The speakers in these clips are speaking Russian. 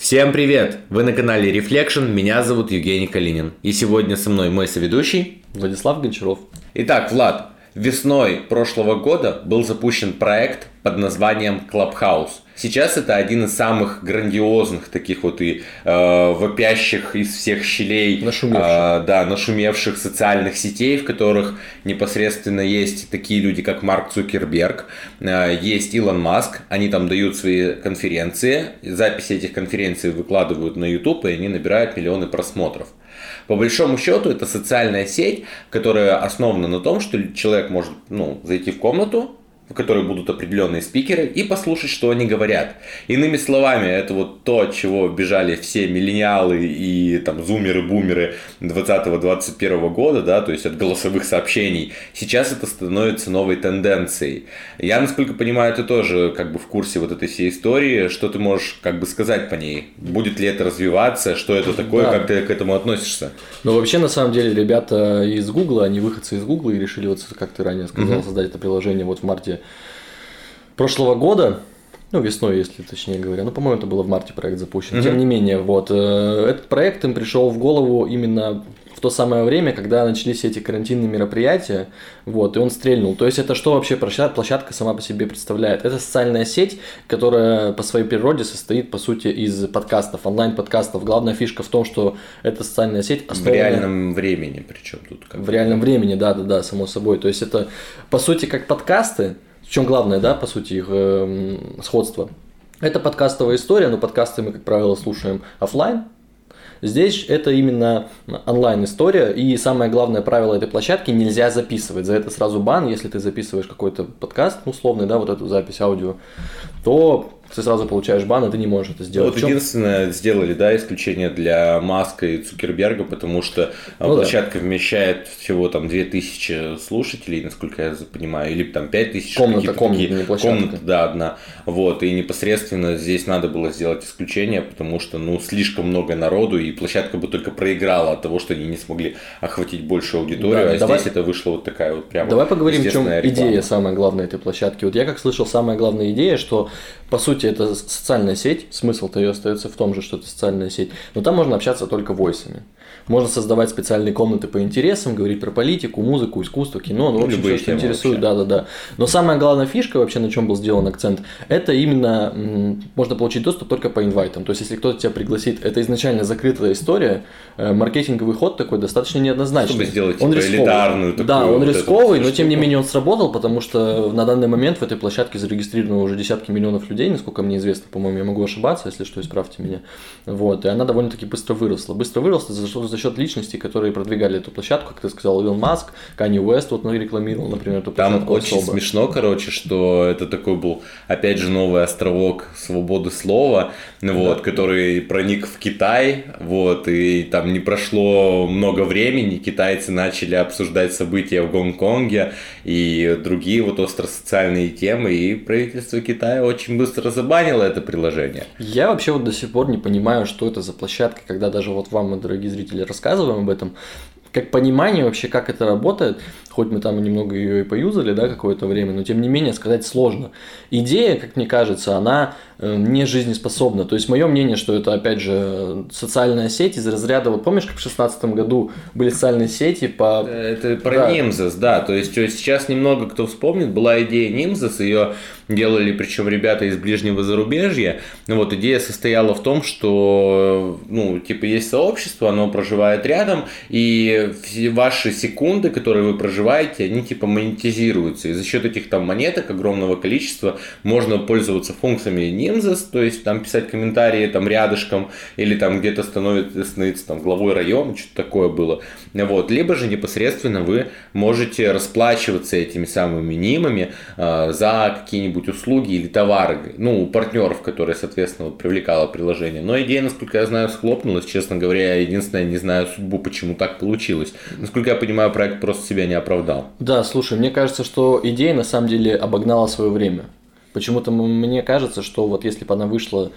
Всем привет! Вы на канале Reflection, меня зовут Евгений Калинин. И сегодня со мной мой соведущий Владислав Гончаров. Итак, Влад, весной прошлого года был запущен проект под названием Clubhouse. Сейчас это один из самых грандиозных, таких вот и вопящих из всех щелей, нашумевших социальных сетей, в которых непосредственно есть такие люди, как Марк Цукерберг, есть Илон Маск, они там дают свои конференции, записи этих конференций выкладывают на YouTube, и они набирают миллионы просмотров. По большому счету, это социальная сеть, которая основана на том, что человек может зайти в комнату, в которой будут определенные спикеры, и послушать, что они говорят. Иными словами, это вот то, от чего бежали все миллениалы и там зумеры-бумеры 2020-2021 года, да, то есть от голосовых сообщений. Сейчас это становится новой тенденцией. Я, насколько понимаю, ты тоже как бы в курсе вот этой всей истории. Что ты можешь как бы сказать по ней? Будет ли это развиваться? Что это такое? Да. Как ты к этому относишься? Ну, вообще, на самом деле, ребята из Гугла, они выходцы из Гугла, и решили, вот как ты ранее сказал, создать это приложение вот в марте прошлого года, весной, если точнее говоря, по-моему, это было в марте проект запущен. Тем не менее, этот проект им пришел в голову именно в то самое время, когда начались эти карантинные мероприятия, и он стрельнул. То есть это что вообще площадка сама по себе представляет? Это социальная сеть, которая по своей природе состоит, по сути, из подкастов, онлайн-подкастов. Главная фишка в том, что эта социальная сеть основана... В реальном времени, причем тут. Как-то. В реальном времени, да, само собой. То есть это, по сути, как подкасты. В чем главное, по сути, их сходство? Это подкастовая история, но подкасты мы, как правило, слушаем офлайн. Здесь это именно онлайн-история, и самое главное правило этой площадки – нельзя записывать. За это сразу бан, если ты записываешь какой-то подкаст, условный, вот эту запись аудио, то ты сразу получаешь бан, и ты не можешь это сделать. Вот единственное, сделали, исключение для Маска и Цукерберга, потому что площадка вмещает всего 2000 слушателей, насколько я понимаю, или там 5000. Комната, одна. И непосредственно здесь надо было сделать исключение, потому что, слишком много народу, и площадка бы только проиграла от того, что они не смогли охватить большую аудиторию, здесь это вышло вот такая вот прямо. Давай поговорим, в чем идея самая главная этой площадки. Вот я как слышал, самая главная идея, что, по сути, это социальная сеть, смысл-то ее остается в том же, что это социальная сеть, но там можно общаться только войсами. Можно создавать специальные комнаты по интересам, говорить про политику, музыку, искусство, кино, в общем, все, что интересует, да. Но самая главная фишка вообще, на чем был сделан акцент, это именно можно получить доступ только по инвайтам, то есть если кто-то тебя пригласит, это изначально закрытая история, маркетинговый ход такой достаточно неоднозначный. Чтобы сделать элитарную такую. Да, он рисковый, но тем не менее он сработал, потому что на данный момент в этой площадке зарегистрировано уже десятки миллионов людей, насколько мне известно, по-моему, я могу ошибаться, если что, исправьте меня. И она довольно-таки быстро выросла за счет личностей, которые продвигали эту площадку, как ты сказал, Илон Маск, Канье Уэст рекламировал, например, эту площадку. Там очень смешно, что это такой был, опять же, новый островок свободы слова, который проник в Китай, и там не прошло много времени, китайцы начали обсуждать события в Гонконге и другие остро-социальные темы, и правительство Китая очень быстро забанило это приложение. Я вообще до сих пор не понимаю, что это за площадка, когда даже вам, мы, дорогие зрители, рассказываем об этом. Как понимание вообще, как это работает, хоть мы там немного ее и поюзали, какое-то время, но тем не менее сказать сложно. Идея, как мне кажется, она не жизнеспособна. То есть мое мнение, что это, опять же, социальная сеть из разряда, помнишь, как в 2016 году были социальные сети по... Это про Nimses, то есть сейчас немного кто вспомнит, была идея Nimses, ее делали, причем ребята из ближнего зарубежья, идея состояла в том, что, есть сообщество, оно проживает рядом, и ваши секунды, которые вы проживаете, они монетизируются. И за счет этих монеток огромного количества можно пользоваться функциями Nimses, то есть писать комментарии рядышком, или где-то становится главой района, что-то такое было. Либо же непосредственно вы можете расплачиваться этими самыми нимами за какие-нибудь услуги или товары, у партнеров, которые, соответственно, привлекало приложение. Но идея, насколько я знаю, схлопнулась. Честно говоря, я единственное, не знаю судьбу, почему так получилось. Насколько я понимаю, проект просто себя не оправдал. Да, слушай, мне кажется, что идея на самом деле обогнала свое время. Почему-то мне кажется, что если бы она вышла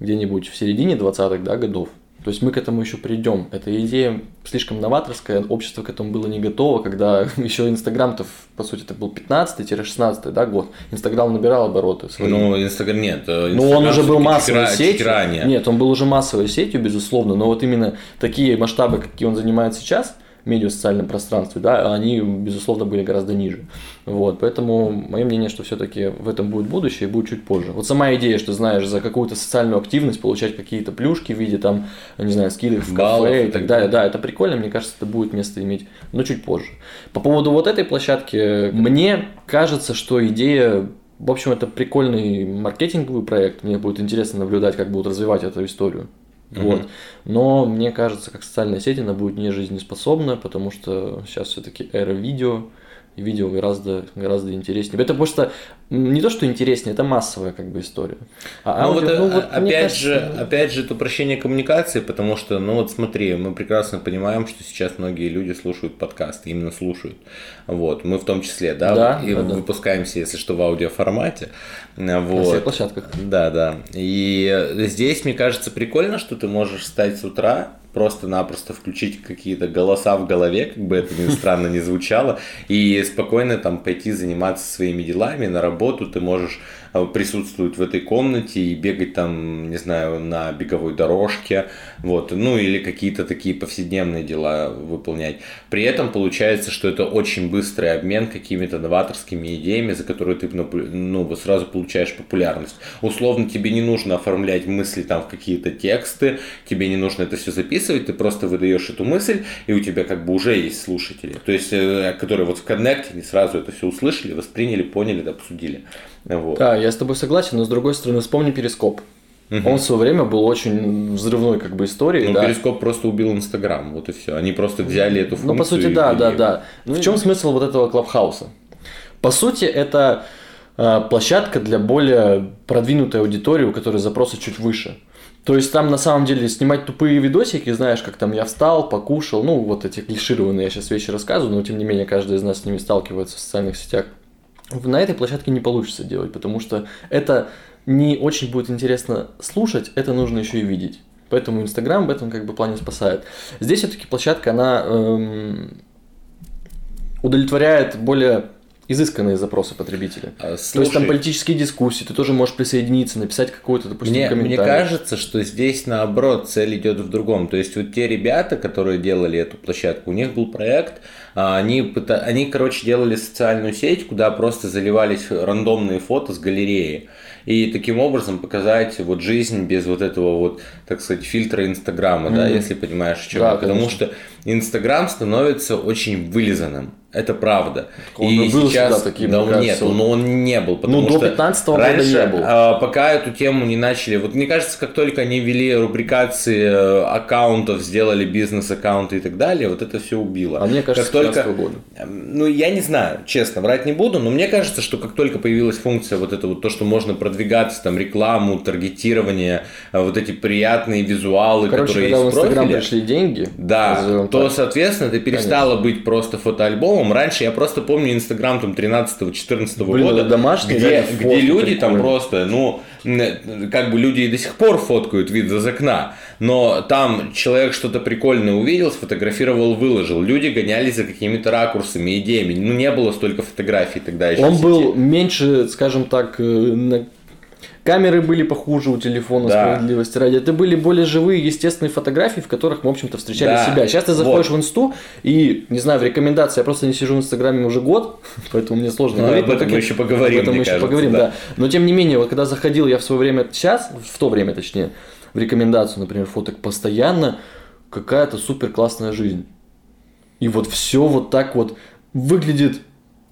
где-нибудь в середине 20-х годов, То есть мы к этому еще придем. Эта идея слишком новаторская, общество к этому было не готово, когда еще Инстаграм-то, по сути, это был 15-16 год. Инстаграм набирал обороты свои. Ну, Инстаграм нет. Ну, он уже был массовой сетью. Нет, он был уже массовой сетью, безусловно, но вот именно такие масштабы, какие он занимает сейчас, в медиа-социальном пространстве, да, они, безусловно, были гораздо ниже. Вот, поэтому мое мнение, что все-таки в этом будет будущее и будет чуть позже. Вот сама идея, что, знаешь, за какую-то социальную активность получать какие-то плюшки в виде, там, не знаю, скидок в кафе и так далее, да, это прикольно, мне кажется, это будет место иметь, но чуть позже. По поводу вот этой площадки, мне кажется, что идея, в общем, это прикольный маркетинговый проект, мне будет интересно наблюдать, как будут развивать эту историю. Вот. Но мне кажется, как социальная сеть, она будет не жизнеспособна, потому что сейчас все-таки эра видео, и видео гораздо интереснее. Это просто не то, что интереснее, это массовая как бы история. А аудио, вот, ну, вот, опять же, это упрощение коммуникации, потому что, ну вот смотри, мы прекрасно понимаем, что сейчас многие люди слушают подкасты, именно слушают. Вот, мы в том числе, да, выпускаемся, если что, в аудиоформате. Вот. На всех площадках. Да. И здесь, мне кажется, прикольно, что ты можешь встать с утра, просто-напросто включить какие-то голоса в голове, как бы это ни странно не звучало, и спокойно там пойти заниматься своими делами, на работу ты можешь присутствовать в этой комнате и бегать там, не знаю, на беговой дорожке, вот, ну или какие-то такие повседневные дела выполнять. При этом получается, что это очень быстрый обмен какими-то новаторскими идеями, за которые ты, ну, сразу получаешь популярность. Условно, тебе не нужно оформлять мысли там в какие-то тексты, тебе не нужно это все записывать, ты просто выдаешь эту мысль, и у тебя как бы уже есть слушатели, то есть, которые вот в коннекте не сразу это все услышали, восприняли, поняли, обсудили. Вот. Да, я с тобой согласен, но с другой стороны, вспомни Перископ. Он в свое время был очень взрывной как бы историей. Ну, да. Перископ просто убил Инстаграм, вот и все. Они просто взяли эту функцию. Ну, по сути, да. В чем смысл вот этого Клабхауса? По сути, это площадка для более продвинутой аудитории, у которой запросы чуть выше. То есть там на самом деле снимать тупые видосики, знаешь, как там я встал, покушал, ну вот эти клишированные я сейчас вещи рассказываю, но тем не менее каждый из нас с ними сталкивается в социальных сетях. На этой площадке не получится делать, потому что это не очень будет интересно слушать, это нужно еще и видеть. Поэтому Инстаграм в этом как бы плане спасает. Здесь все-таки площадка, она удовлетворяет более... изысканные запросы потребителя. Слушай, то есть там политические дискуссии, ты тоже можешь присоединиться, написать какой-то, допустим, комментарий. Мне кажется, что здесь наоборот цель идет в другом. То есть вот те ребята, которые делали эту площадку, у них был проект, они, короче, делали социальную сеть, куда просто заливались рандомные фото с галереи. И таким образом показать вот жизнь без вот этого вот, так сказать, фильтра Инстаграма, да, если понимаешь, о чем я. Потому что Инстаграм становится очень вылизанным. Это правда. Он и был сейчас таким, да, но он не был, потому что до 15 раньше года не был. Пока эту тему не начали. Вот мне кажется, как только они ввели рубрикации аккаунтов, сделали бизнес-аккаунты и так далее, вот это все убило. А мне кажется, как только... Ну, я не знаю, честно, врать не буду, но мне кажется, что как только появилась функция вот это вот, то, что можно продвигаться, там, рекламу, таргетирование, вот эти приятные визуалы, короче, которые есть в профиле. Короче, когда в Инстаграм пришли деньги, да, то, соответственно, это перестало быть просто фотоальбомом. Раньше я просто помню Инстаграм там 13-14 года, где люди там просто, ну, как бы люди и до сих пор фоткают вид из окна, но там человек что-то прикольное увидел, сфотографировал, выложил. Люди гонялись за какими-то ракурсами, идеями. Ну, не было столько фотографий тогда еще. Он был меньше, скажем так, камеры были похуже у телефона, справедливости ради. Это были более живые, естественные фотографии, в которых мы, в общем-то, встречали себя. Сейчас ты заходишь в Инсту и, не знаю, в рекомендации, я просто не сижу в Инстаграме уже год, поэтому мне сложно говорить. Об этом мы еще поговорим, да. Но, тем не менее, вот когда заходил я в свое время, в то время, в рекомендацию, например, фоток, постоянно какая-то супер классная жизнь. И вот все вот так вот выглядит...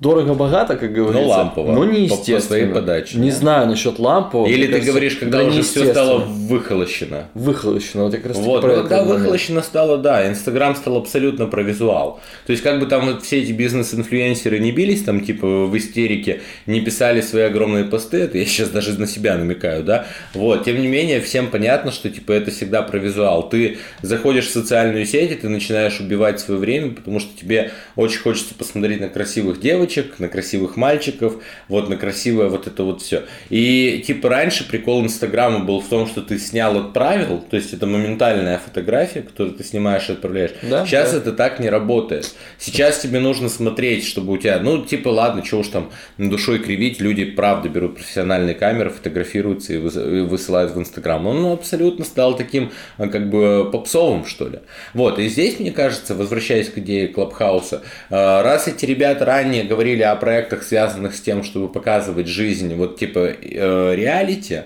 Дорого-богато, как говорится, лампово, но неестественно. По своей подаче. Не знаю насчет лампового. Или ты говоришь, когда уже все стало выхолощено. Выхолощено, вот я как раз вот, про когда выхолощено стало, да, Инстаграм стал абсолютно про визуал. То есть, как бы там вот все эти бизнес-инфлюенсеры не бились, там типа в истерике, не писали свои огромные посты, это я сейчас даже на себя намекаю, да. Вот, тем не менее, всем понятно, что типа это всегда про визуал. Ты заходишь в социальную сеть, и ты начинаешь убивать свое время, потому что тебе очень хочется посмотреть на красивых девочек, девочек, на красивых мальчиков, вот на красивое вот это вот все. И типа раньше прикол Инстаграма был в том, что ты снял, отправил, то есть это моментальная фотография, которую ты снимаешь и отправляешь. Да, сейчас это так не работает. Сейчас тебе нужно смотреть, чтобы у тебя, ну типа ладно, чего уж там душой кривить, люди правда берут профессиональные камеры, фотографируются и высылают в Инстаграм. Он абсолютно стал таким как бы попсовым, что ли. Вот, и здесь, мне кажется, возвращаясь к идее Клабхауса, раз эти ребята ранее говорили о проектах, связанных с тем, чтобы показывать жизнь, вот типа реалити,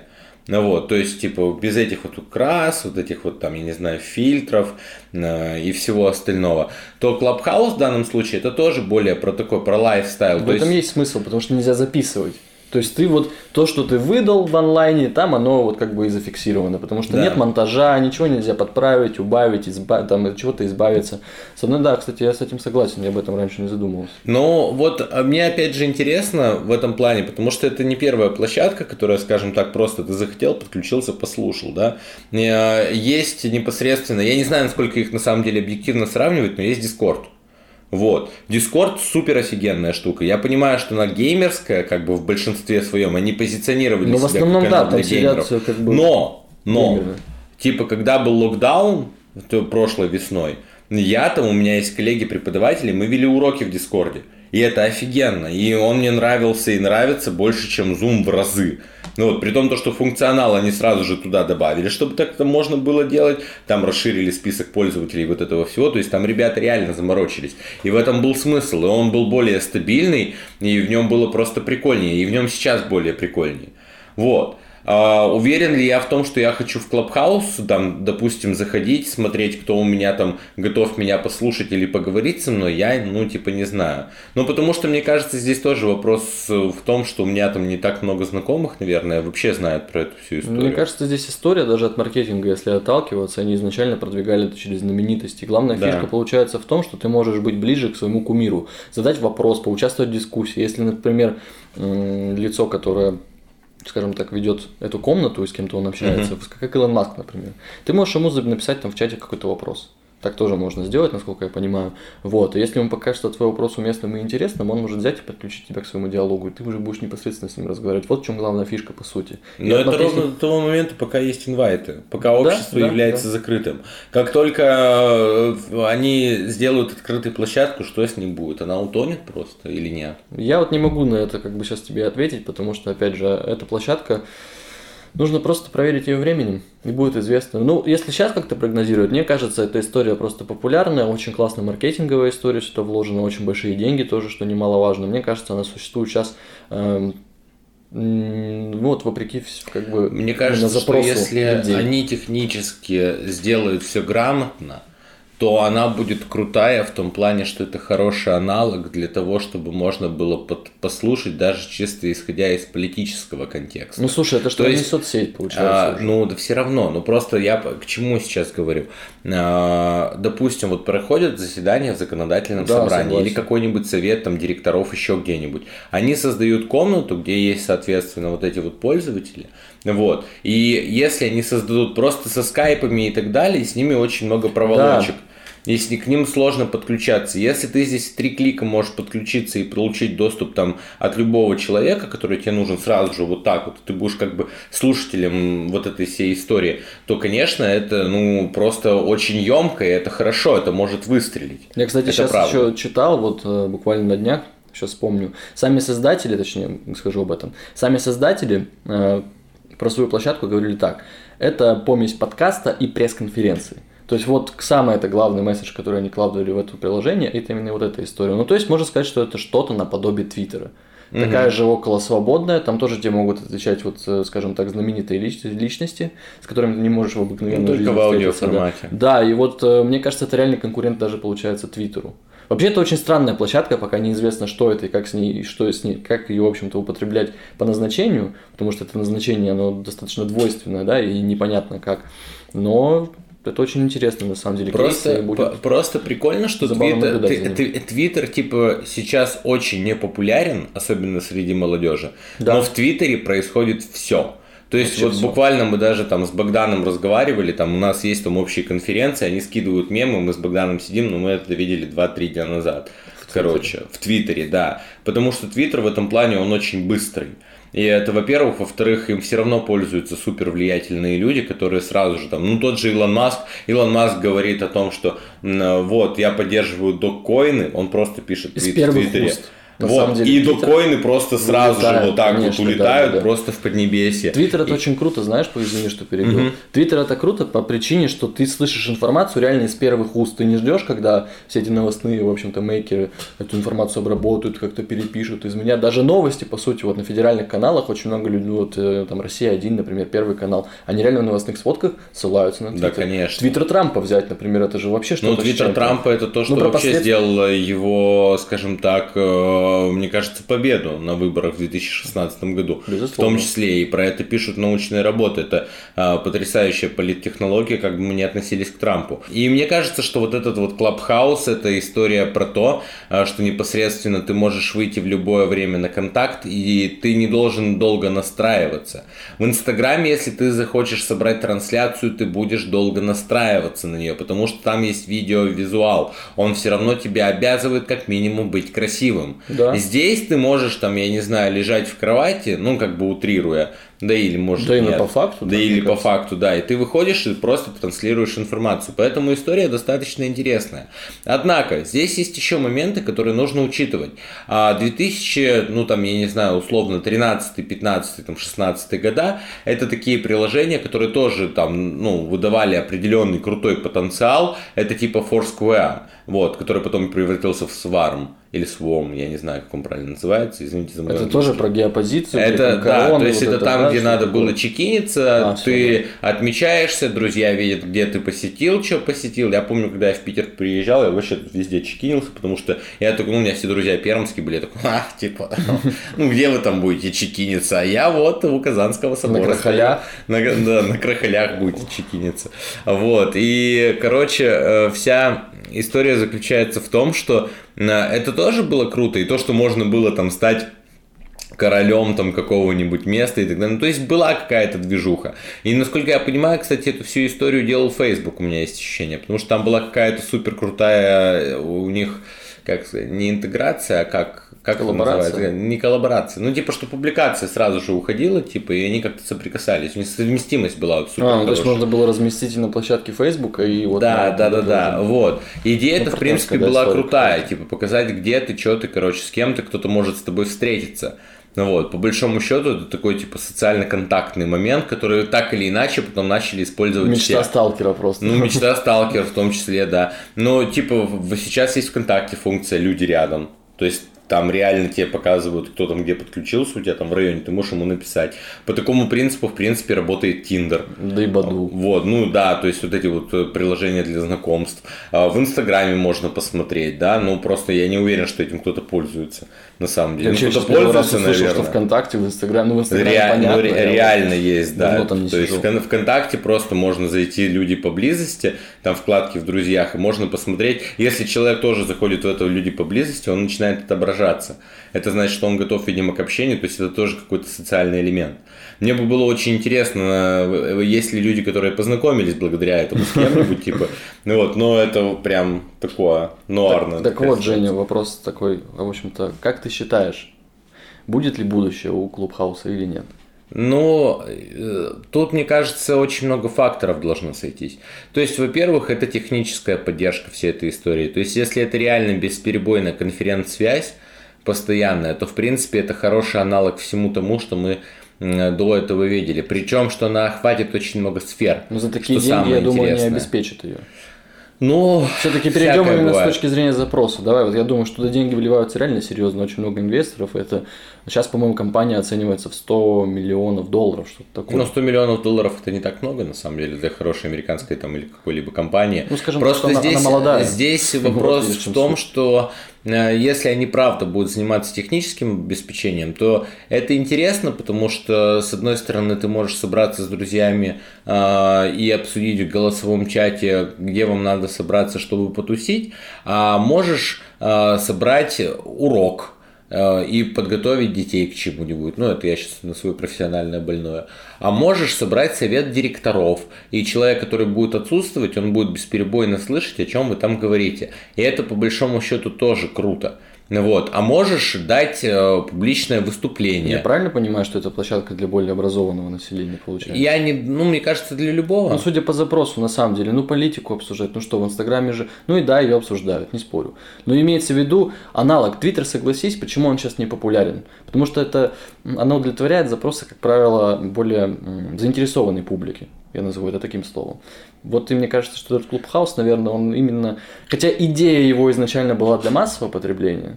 вот, то есть типа без этих вот украс, вот этих вот там, я не знаю, фильтров и всего остального, то Clubhouse в данном случае это тоже более про такой, про лайфстайл. В этом есть смысл, потому что нельзя записывать. То есть ты вот то, что ты выдал в онлайне, там оно вот как бы и зафиксировано, потому что да, нет монтажа, ничего нельзя подправить, убавить, там от чего-то избавиться. С одной, да, кстати, я с этим согласен, я об этом раньше не задумывался. Но вот мне опять же интересно в этом плане, потому что это не первая площадка, которая, скажем так, просто ты захотел, подключился, послушал, да. Есть непосредственно, я не знаю, насколько их на самом деле объективно сравнивать, но есть Discord. Вот. Discord супер офигенная штука. Я понимаю, что она геймерская, как бы в большинстве своем, они позиционировали себя в основном, как канал, да, для геймеров. Как бы но геймеры. Типа, когда был локдаун, то прошлой весной, я там, у меня есть коллеги-преподаватели, мы вели уроки в Дискорде. И это офигенно. И он мне нравился и нравится больше, чем Zoom в разы. Ну вот, при том, то, что функционал они сразу же туда добавили, чтобы так-то можно было делать. Там расширили список пользователей вот этого всего. То есть там ребята реально заморочились. И в этом был смысл. И он был более стабильный, и в нем было просто прикольнее. И в нем сейчас более прикольнее. Вот. Уверен ли я в том, что я хочу в Clubhouse, там, допустим, заходить, смотреть, кто у меня там готов меня послушать или поговорить со мной, я, ну, типа, не знаю. Ну, потому что, мне кажется, здесь тоже вопрос в том, что у меня там не так много знакомых, наверное, вообще знают про эту всю историю. Мне кажется, здесь история даже от маркетинга, если отталкиваться, они изначально продвигали это через знаменитости. Главная фишка получается в том, что ты можешь быть ближе к своему кумиру, задать вопрос, поучаствовать в дискуссии. Если, например, лицо, которое, скажем так, ведет эту комнату и с кем-то он общается, как Илон Маск, например. Ты можешь ему написать там в чате какой-то вопрос. Так тоже можно сделать, насколько я понимаю. Вот. И если ему покажется твой вопрос уместным и интересным, он может взять и подключить тебя к своему диалогу, и ты уже будешь непосредственно с ним разговаривать. Вот в чем главная фишка, по сути. Но это ровно до того момента, пока есть инвайты, пока общество является закрытым. Как только они сделают открытую площадку, что с ним будет? Она утонет просто или нет? Я вот не могу на это как бы сейчас тебе ответить, потому что, опять же, эта площадка, нужно просто проверить ее временем, и будет известно. Ну, если сейчас как-то прогнозировать, мне кажется, эта история просто популярная, очень классная маркетинговая история, что вложено очень большие деньги тоже, что немаловажно. Мне кажется, она существует сейчас, вот вопреки как бы запросу. Мне кажется, что если людей, они технически сделают все грамотно, то она будет крутая в том плане, что это хороший аналог для того, чтобы можно было послушать, даже чисто исходя из политического контекста. Ну слушай, это что, не соцсеть получается? Ну да все равно, но просто я к чему сейчас говорю. Допустим, вот проходят заседания в законодательном собрании, согласен, или какой-нибудь совет там директоров еще где-нибудь. Они создают комнату, где есть, соответственно, вот эти вот пользователи. Вот. И если они создадут просто со скайпами и так далее, с ними очень много проволочек. Да. Если к ним сложно подключаться, если ты здесь 3 клика можешь подключиться и получить доступ там от любого человека, который тебе нужен сразу же вот так вот, ты будешь как бы слушателем вот этой всей истории, то, конечно, это ну просто очень ёмко, и это хорошо, это может выстрелить. Я, кстати, это сейчас правда еще читал, вот буквально на днях, сейчас вспомню, сами создатели, точнее, скажу об этом, сами создатели про свою площадку говорили так: это помесь подкаста и пресс-конференции. То есть вот самый это главный месседж, который они вкладывали в это приложение, это именно вот эта история. Ну то есть можно сказать, что это что-то наподобие Твиттера. Такая же около свободная, там тоже тебе могут отвечать, вот, скажем так, знаменитые личности, с которыми ты не можешь в обыкновенную жизнь встретиться. Только в аудиоформате. Да, и вот мне кажется, это реальный конкурент даже получается Твиттеру. Вообще это очень странная площадка, пока неизвестно, что это и как с ней, как ее, в общем-то, употреблять по назначению, потому что это назначение, оно достаточно двойственное, да, и непонятно как. Но это очень интересно, на самом деле. Просто прикольно, что Твиттер типа сейчас очень непопулярен, особенно среди молодежи, но в Твиттере происходит все. То есть вот буквально мы даже там с Богданом разговаривали, там у нас есть там общие конференции, они скидывают мемы, мы с Богданом сидим, но мы это видели 2-3 дня назад. короче, в Твиттере, да. Потому что Твиттер в этом плане, он очень быстрый. И это, во-первых. Во-вторых, им все равно пользуются супервлиятельные люди, которые сразу же там... Ну, тот же Илон Маск. Илон Маск говорит о том, что вот, я поддерживаю Dogecoin. Он просто пишет в Твиттере. Вот, деле, и докоины просто сразу улетают, же вот так конечно, вот улетают, да. Просто в поднебесье. Твиттер это очень круто, знаешь, извини, что перебил. Угу. Твиттер это круто по причине, что ты слышишь информацию реально из первых уст. Ты не ждешь, когда все эти новостные, в общем-то, мейкеры эту информацию обработают, как-то перепишут, изменят. Даже новости, по сути, вот на федеральных каналах очень много людей, вот там Россия-1, например, Первый канал, они реально в новостных сводках ссылаются на Твиттер. Да, конечно. Твиттер Трампа взять, например, это же вообще что-то... Ну, Твиттер Трампа это то, что вообще сделало его, скажем так... мне кажется, победу на выборах в 2016 году. Безусловно. В том числе и про это пишут научные работы. Это потрясающая политтехнология, как бы мы ни относились к Трампу. И мне кажется, что вот этот вот Clubhouse, это история про то, что непосредственно ты можешь выйти в любое время на контакт, и ты не должен долго настраиваться. В Инстаграме, если ты захочешь собрать трансляцию, ты будешь долго настраиваться на нее, потому что там есть видео-визуал. Он все равно тебя обязывает как минимум быть красивым. Да. Здесь ты можешь, там, я не знаю, лежать в кровати, ну, как бы утрируя, да или может да нет. Или по факту. Да или по факту, да. И ты выходишь и просто транслируешь информацию. Поэтому история достаточно интересная. Однако, здесь есть еще моменты, которые нужно учитывать. 2000, ну, там, я не знаю, условно, 13, 15, там, 16 года, это такие приложения, которые тоже, там, ну, выдавали определенный крутой потенциал. Это типа Foursquare, вот, который потом превратился в Swarm. Или Swarm, я не знаю, как он правильно называется, извините за мой английский. Это тоже про геопозицию? Это, да, колонны, то есть вот это там, где надо было чекиниться, ты отмечаешься, друзья видят, где ты посетил, что посетил. Я помню, когда я в Питер приезжал, я вообще тут везде чекинился, потому что я такой, ну, у меня все друзья пермские были, я такой, типа, ну, где вы там будете чекиниться? А я вот у Казанского собора. На Крахалях? Да, на Крахалях будете чекиниться. Вот, и, короче, вся... история заключается в том, что это тоже было круто, и то, что можно было там стать королем там какого-нибудь места и так далее. Ну, то есть была какая-то движуха. И насколько я понимаю, кстати, эту всю историю делал Facebook, у меня есть ощущение, потому что там была какая-то супер крутая у них, как сказать, не интеграция, а как коллаборация. Не коллаборация. Ну, типа, что публикация сразу же уходила, типа, и они как-то соприкасались. У них совместимость была вот супер. Ну, то есть можно было разместить на площадке Facebook и вот. Да, да, да, да. Вот. Идея это, в принципе, была крутая. Типа, показать, где ты, что ты, короче, с кем-то, кто-то может с тобой встретиться. Ну вот, по большому счету, это такой, типа, социально-контактный момент, который так или иначе потом начали использовать мечта все. Мечта сталкера просто. Ну, мечта сталкера в том числе, да. Но, типа, сейчас есть ВКонтакте функция «Люди рядом». То есть, там реально тебе показывают, кто там где подключился, у тебя там в районе, ты можешь ему написать. По такому принципу, в принципе, работает Tinder. Да и Badoo. Вот, ну да, то есть вот эти вот приложения для знакомств. В Инстаграме можно посмотреть, да, но просто я не уверен, что этим кто-то пользуется, на самом деле. Я кто-то пользуется, наверное. Я слышал, что ВКонтакте, в Инстаграме, ну в Инстаграме понятно. Реально есть, да. То есть ВКонтакте просто можно зайти, люди поблизости, там вкладки в друзьях, и можно посмотреть. Если человек тоже заходит в это люди поблизости, он начинает отображать. Это значит, что он готов, видимо, к общению, то есть это тоже какой-то социальный элемент. Мне бы было очень интересно, есть ли люди, которые познакомились благодаря этому с кем-нибудь, типа, ну вот, но это прям такое нуарное. Так вот, Женя, вопрос такой, в общем-то, как ты считаешь, будет ли будущее у Клубхауса или нет? Ну, тут, мне кажется, очень много факторов должно сойтись. То есть, во-первых, это техническая поддержка всей этой истории. То есть, если это реально бесперебойная конференц-связь постоянная, то, в принципе, это хороший аналог всему тому, что мы до этого видели. Причем, что она охватит очень много сфер. Но за такие деньги, я думаю, не обеспечит ее. Ну, все-таки перейдем именно бывает. С точки зрения запроса. Давай, вот я думаю, что туда деньги вливаются реально серьезно, очень много инвесторов. Это сейчас, по-моему, компания оценивается в $100 миллионов, что-то такое. Ну, $100 миллионов это не так много, на самом деле, для хорошей американской там или какой-либо компании. Ну, скажем просто так, что здесь, она молодая. Здесь вопрос в том, что если они правда будут заниматься техническим обеспечением, то это интересно, потому что, с одной стороны, ты можешь собраться с друзьями и обсудить в голосовом чате, где вам надо собраться, чтобы потусить, а можешь собрать урок. и подготовить детей к чему-нибудь. Ну, это я сейчас на свое профессиональное больное. А можешь собрать совет директоров, и человек, который будет отсутствовать, он будет бесперебойно слышать, о чем вы там говорите. И это, по большому счету, тоже круто. Вот. А можешь дать публичное выступление. Я правильно понимаю, что это площадка для более образованного населения, получается? Я не, ну, мне кажется, для любого. Ну, судя по запросу, на самом деле, ну, политику обсуждать, ну что, в Инстаграме же, ну и да, ее обсуждают, не спорю. Но имеется в виду аналог Твиттер, согласись, почему он сейчас не популярен? Потому что это, оно удовлетворяет запросы, как правило, более заинтересованной публики. Я назову это таким словом. Вот и мне кажется, что этот Clubhouse, наверное, он именно... Хотя идея его изначально была для массового потребления,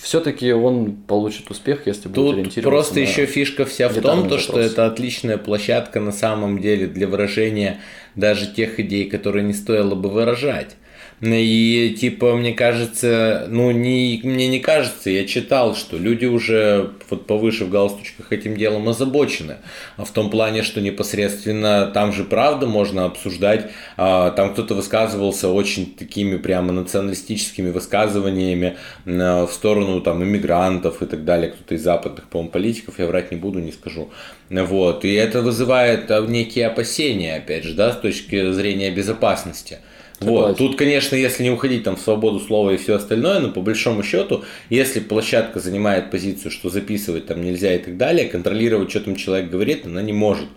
все-таки он получит успех, если будет ориентироваться. Тут просто еще фишка вся в том, то, что это отличная площадка на самом деле для выражения даже тех идей, которые не стоило бы выражать. И типа, мне кажется, ну не, мне не кажется, я читал, что люди уже вот повыше в галстучках этим делом озабочены. В том плане, что непосредственно там же правда можно обсуждать, там кто-то высказывался очень такими прямо националистическими высказываниями в сторону там иммигрантов и так далее, кто-то из западных, по-моему, политиков, я врать не буду, не скажу. Вот, и это вызывает некие опасения, опять же, да, с точки зрения безопасности. Вот. Тут, конечно, если не уходить там в свободу слова и все остальное, но по большому счету, если площадка занимает позицию, что записывать там нельзя и так далее, контролировать, что там человек говорит, она не может.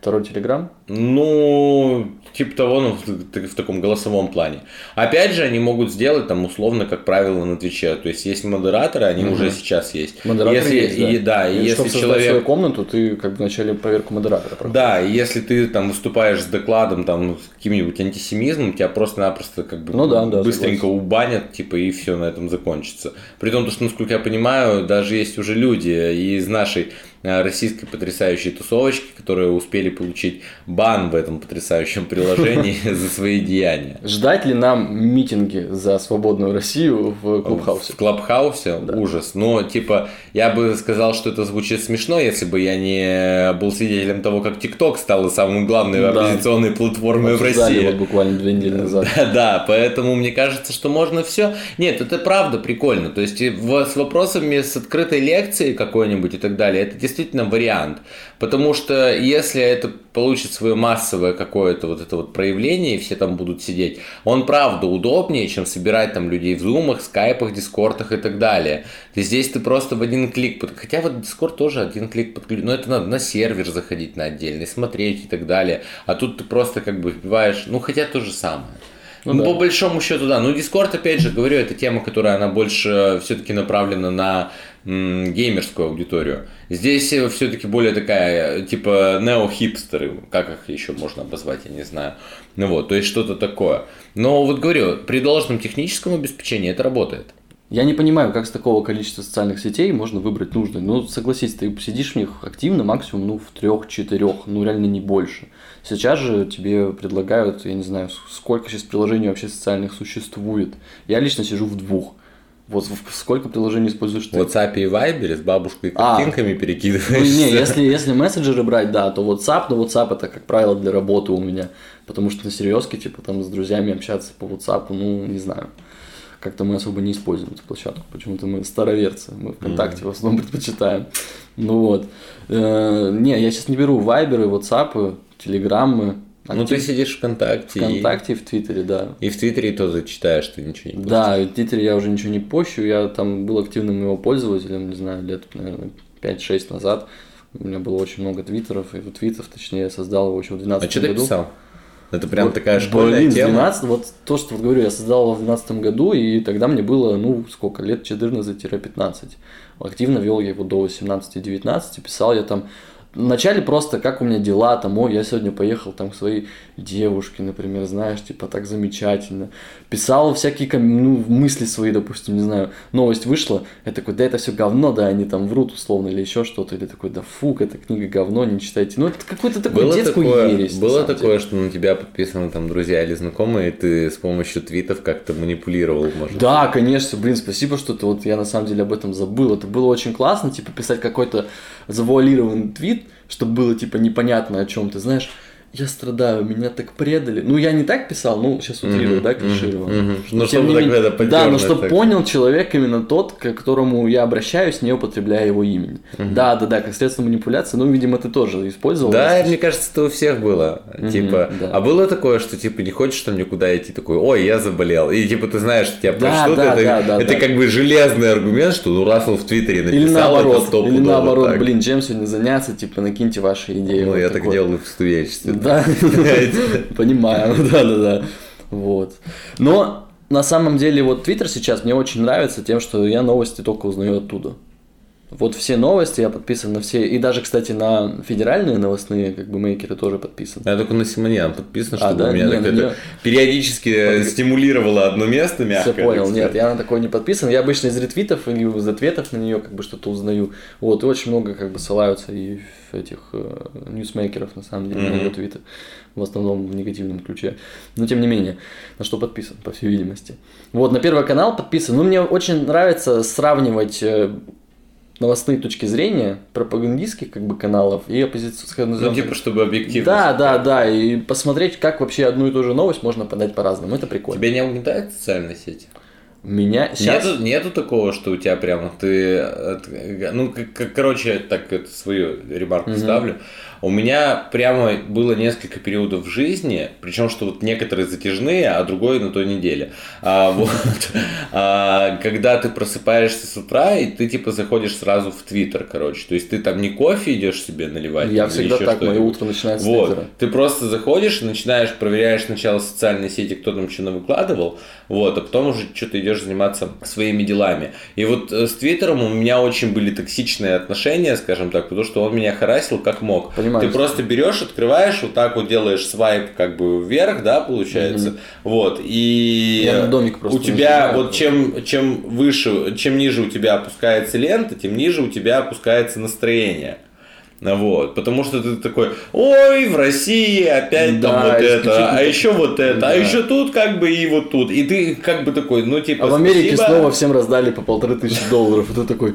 Второй Телеграм? Ну, типа того, ну, в таком голосовом плане. Опять же, они могут сделать там условно, как правило, на Твиче. То есть, есть модераторы, они уже сейчас есть. Модераторы если, есть, да. И, да, и если чтобы человек... свою комнату, ты как бы вначале проверку модератора проходишь. Да, и если ты там выступаешь с докладом, там, с каким-нибудь антисемизмом, тебя просто-напросто как бы ну, да, быстренько согласен. Убанят, типа, и все на этом закончится. При том, что, насколько я понимаю, даже есть уже люди из нашей... российской потрясающей тусовочки, которые успели получить бан в этом потрясающем приложении за свои деяния. Ждать ли нам митинги за свободную Россию в Клабхаусе? В Клабхаусе? Да. Ужас. Но, типа, я бы сказал, что это звучит смешно, если бы я не был свидетелем того, как ТикТок стала самой главной оппозиционной платформой в России. Вот буквально 2 недели назад. Да, поэтому мне кажется, что можно все. Нет, это правда прикольно. То есть, с вопросами, с открытой лекцией какой-нибудь и так далее, это действительно вариант, потому что если это получит свое массовое какое-то вот это вот проявление, и все там будут сидеть, он правда удобнее, чем собирать там людей в зумах, скайпах, дискордах и так далее. И здесь ты просто в один клик, хотя вот дискорд тоже один клик подключить, но это надо на сервер заходить на отдельный, смотреть и так далее, а тут ты просто как бы вбиваешь, ну хотя то же самое. Ну, по большому счету, да. Ну, Discord, опять же, говорю, это тема, которая она больше все-таки направлена на геймерскую аудиторию. Здесь все-таки более такая, типа, нео-хипстеры, как их еще можно обозвать, я не знаю. Ну вот, то есть что-то такое. Но вот говорю, при должном техническом обеспечении это работает. Я не понимаю, как с такого количества социальных сетей можно выбрать нужный. Ну, согласись, ты сидишь в них активно максимум, ну, в 3-4, ну, реально не больше. Сейчас же тебе предлагают, я не знаю, сколько сейчас приложений вообще социальных существует. Я лично сижу в 2. Вот сколько приложений используешь ты? В WhatsApp и Viber с бабушкой картинками перекидываешься. Ну, не, если мессенджеры брать, да, то WhatsApp, но WhatsApp это, как правило, для работы у меня. Потому что на серьезке, типа, там с друзьями общаться по WhatsApp, ну, не знаю. Как-то мы особо не используем эту площадку. Почему-то мы староверцы, мы ВКонтакте в основном предпочитаем. Ну вот. Не, я сейчас не беру Вайберы, Ватсапы, Телеграммы. Ну, ты сидишь ВКонтакте. ВКонтакте и в Твиттере, да. И в Твиттере тоже читаешь, ты ничего не постишь. Да, в Твиттере я уже ничего не пощу. Я там был активным его пользователем, не знаю, лет, наверное, 5-6 назад. У меня было очень много твиттеров, и твитов, точнее, я создал его еще в 2012 году. А что ты писал? Это прям вот, такая школьная тема. 12, вот то, что вот говорю, я создал его в 2012 году, и тогда мне было, ну, сколько, лет 14-15. Активно вел я его до 18-19, писал я там вначале просто, как у меня дела, там, ой, я сегодня поехал там к своей девушке, например, знаешь, типа, так замечательно. Писал всякие, ну, мысли свои, допустим, не знаю, новость вышла, я такой, да это все говно, да, они там врут условно, или еще что-то, или такой, да фук, эта книга говно, не читайте. Ну, это какую-то такую было детскую ересь. Было такое, что на тебя подписаны там друзья или знакомые, и ты с помощью твитов как-то манипулировал, может быть. Да, конечно, блин, спасибо, что ты, вот я на самом деле об этом забыл, это было очень классно, типа, писать какой-то завуалированный твит, чтобы было, типа, непонятно, о чем ты, знаешь, я страдаю, меня так предали. Ну, я не так писал, ну, сейчас утрирую, да, клиширую. Ну, чтобы так это поддержать. Да, но чтобы понял человек именно тот, к которому я обращаюсь, не употребляя его имени. Да, как средство манипуляции, ну, видимо, ты тоже использовал. Да, мне кажется, это у всех было. Типа, а было такое, что, типа, не хочешь там никуда идти, такой, ой, я заболел. И, типа, ты знаешь, что тебя пришло, это как бы железный аргумент, что, ну, раз он в Твиттере написал, это стопудово. Или наоборот, блин, чем сегодня заняться, типа, накиньте ваши идеи. Ну, я так делал и в студенчестве. Да, понимаю, да. Вот. Но на самом деле вот Twitter сейчас мне очень нравится тем, что я новости только узнаю оттуда. Вот все новости, я подписан на все, и даже, кстати, на федеральные новостные, как бы, мейкеры тоже подписан. Я только на Симонян подписан, чтобы меня периодически стимулировало одно место, мягко. Все понял, нет, я на такое не подписан, я обычно из ретвитов или из ответов на нее как бы что-то узнаю, вот, и очень много как бы ссылаются и этих ньюсмейкеров, на самом деле, на ее твиты, в основном в негативном ключе, но тем не менее, на что подписан, по всей видимости. Вот, на Первый канал подписан, ну, мне очень нравится сравнивать новостные точки зрения, пропагандистских как бы каналов и оппозиционных. Ну, типа, чтобы объективно. Да, и посмотреть, как вообще одну и ту же новость можно подать по-разному, это прикольно. Тебя не угнетают социальные сети? Меня сейчас... Нету такого, что у тебя прямо ты... Ну, короче, так это свою ремарку ставлю. У меня прямо было несколько периодов в жизни, причем что вот некоторые затяжные, а другой на той неделе. Когда ты просыпаешься с утра, и ты типа заходишь сразу в Твиттер, короче. То есть ты там не кофе идешь себе наливать. Я всегда так, мое утро начинается с Твиттера. Ты просто заходишь, начинаешь, проверяешь сначала социальные сети, кто там что навыкладывал, вот, а потом уже что-то идешь заниматься своими делами. И вот с Твиттером у меня очень были токсичные отношения, скажем так, потому что он меня харасил как мог. Понимаю, ты просто берешь, открываешь, вот так вот делаешь свайп как бы вверх, да, получается. Вот. И у тебя вот чем выше, чем ниже у тебя опускается лента, тем ниже у тебя опускается настроение. Вот, потому что ты такой, ой, в России опять да, там вот это, а еще вот это, да. А еще тут как бы и вот тут. И ты как бы такой, ну типа, а в Америке снова всем раздали по $1500, и ты такой...